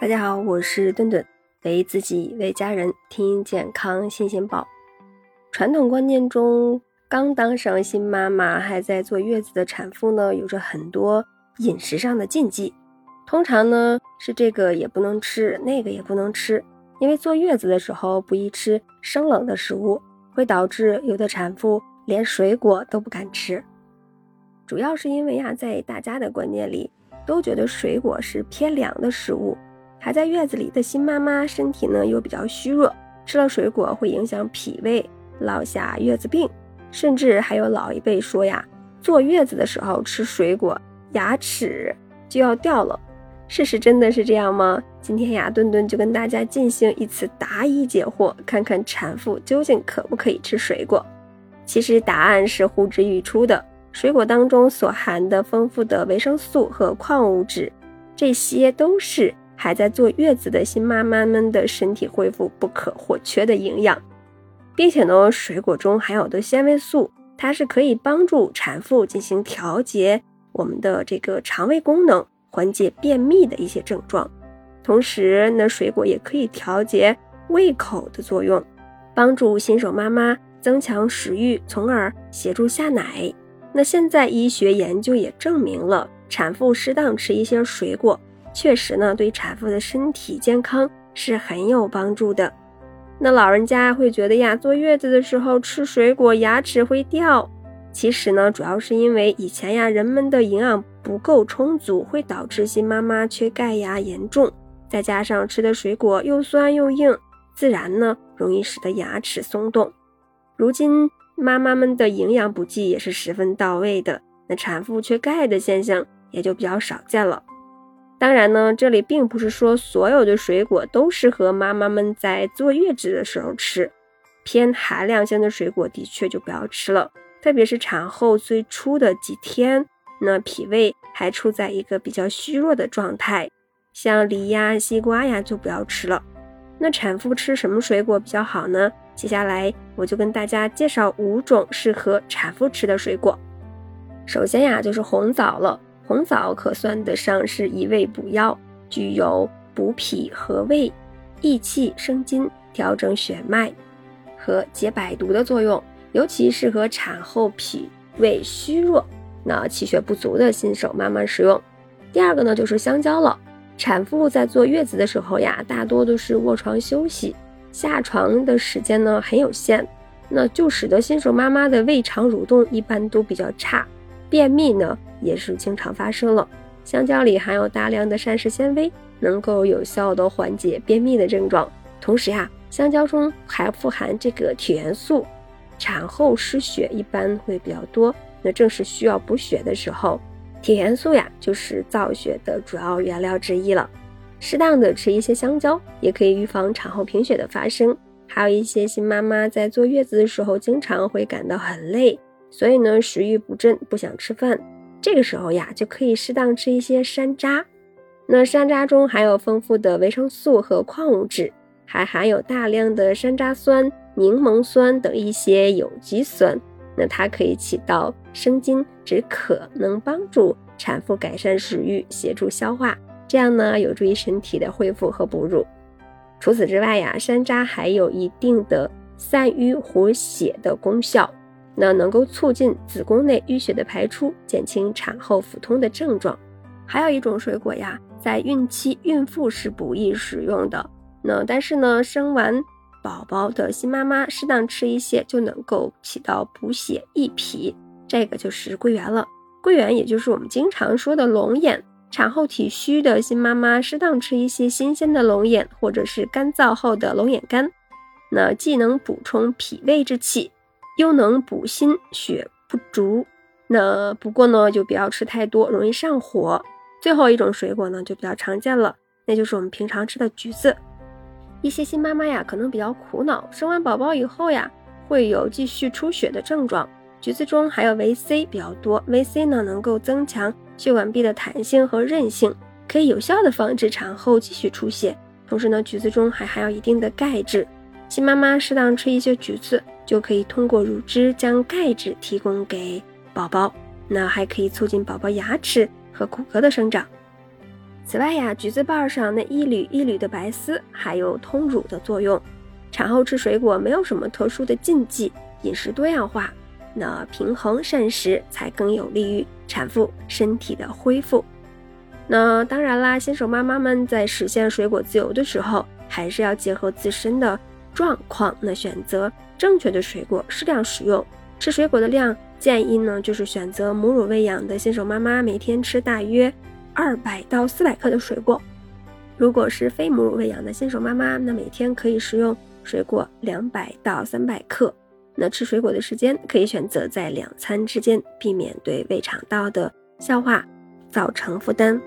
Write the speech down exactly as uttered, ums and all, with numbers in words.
大家好，我是顿顿，为自己为家人听健康新鲜报。传统观念中，刚当上新妈妈还在坐月子的产妇呢，有着很多饮食上的禁忌。通常呢是这个也不能吃，那个也不能吃，因为坐月子的时候不宜吃生冷的食物，会导致有的产妇连水果都不敢吃。主要是因为啊，在大家的观念里都觉得水果是偏凉的食物，还在月子里的新妈妈身体呢又比较虚弱，吃了水果会影响脾胃，落下月子病。甚至还有老一辈说呀，坐月子的时候吃水果牙齿就要掉了。事实真的是这样吗？今天呀，顿顿就跟大家进行一次答疑解惑，看看产妇究竟可不可以吃水果。其实答案是呼之欲出的，水果当中所含的丰富的维生素和矿物质，这些都是还在坐月子的新妈妈们的身体恢复不可或缺的营养。并且呢，水果中含有的纤维素，它是可以帮助产妇进行调节我们的这个肠胃功能，缓解便秘的一些症状。同时呢，水果也可以调节胃口的作用，帮助新手妈妈增强食欲，从而协助下奶。那现在医学研究也证明了，产妇适当吃一些水果确实呢，对产妇的身体健康是很有帮助的。那老人家会觉得呀，坐月子的时候吃水果牙齿会掉。其实呢，主要是因为以前呀，人们的营养不够充足，会导致新妈妈缺钙呀严重，再加上吃的水果又酸又硬，自然呢容易使得牙齿松动。如今妈妈们的营养补剂也是十分到位的，那产妇缺钙的现象也就比较少见了。当然呢，这里并不是说所有的水果都适合妈妈们在坐月子的时候吃，偏寒凉性的水果的确就不要吃了，特别是产后最初的几天，那脾胃还处在一个比较虚弱的状态，像梨呀、西瓜呀就不要吃了。那产妇吃什么水果比较好呢？接下来我就跟大家介绍五种适合产妇吃的水果。首先呀，就是红枣了。红枣可算得上是一味补药，具有补脾和胃、益气生津、调整血脉和解百毒的作用，尤其适合产后脾胃虚弱、那气血不足的新手妈妈食用。第二个呢，就是香蕉了。产妇在坐月子的时候呀，大多都是卧床休息，下床的时间呢很有限，那就使得新手妈妈的胃肠蠕动一般都比较差，便秘呢也是经常发生了。香蕉里含有大量的膳食纤维，能够有效的缓解便秘的症状。同时呀，香蕉中还富含这个铁元素，产后失血一般会比较多，那正是需要补血的时候，铁元素呀就是造血的主要原料之一了。适当的吃一些香蕉，也可以预防产后贫血的发生。还有一些新妈妈在坐月子的时候经常会感到很累，所以呢食欲不振，不想吃饭，这个时候呀就可以适当吃一些山楂。那山楂中含有丰富的维生素和矿物质，还含有大量的山楂酸、柠檬酸等一些有机酸，那它可以起到生津止渴，能帮助产妇改善食欲，协助消化，这样呢有助于身体的恢复和哺乳。除此之外呀，山楂还有一定的散瘀活血的功效，那能够促进子宫内淤血的排出，减轻产后腹痛的症状。还有一种水果呀，在孕期孕妇是不宜食用的，那但是呢生完宝宝的新妈妈适当吃一些就能够起到补血益脾，这个就是桂圆了。桂圆也就是我们经常说的龙眼，产后体虚的新妈妈适当吃一些新鲜的龙眼，或者是干燥后的龙眼干，那既能补充脾胃之气，又能补心血不足。那不过呢就不要吃太多，容易上火。最后一种水果呢就比较常见了，那就是我们平常吃的橘子。一些新妈妈呀可能比较苦恼，生完宝宝以后呀会有继续出血的症状，橘子中含有维 C 比较多，维 C 呢能够增强血管壁的弹性和韧性，可以有效的防止产后继续出血。同时呢，橘子中还含有一定的钙质，新妈妈适当吃一些橘子，就可以通过乳汁将钙质提供给宝宝，那还可以促进宝宝牙齿和骨骼的生长。此外呀，橘子瓣上那一缕一缕的白丝还有通乳的作用。产后吃水果没有什么特殊的禁忌，饮食多样化，那平衡膳食才更有利于产妇身体的恢复。那当然啦，新手妈妈们在实现水果自由的时候，还是要结合自身的状况，那选择正确的水果，适量使用。吃水果的量建议呢，就是选择母乳喂养的新手妈妈每天吃大约二百到四百克的水果，如果是非母乳喂养的新手妈妈，那每天可以食用水果两百到三百克。那吃水果的时间可以选择在两餐之间，避免对胃肠道的消化造成负担。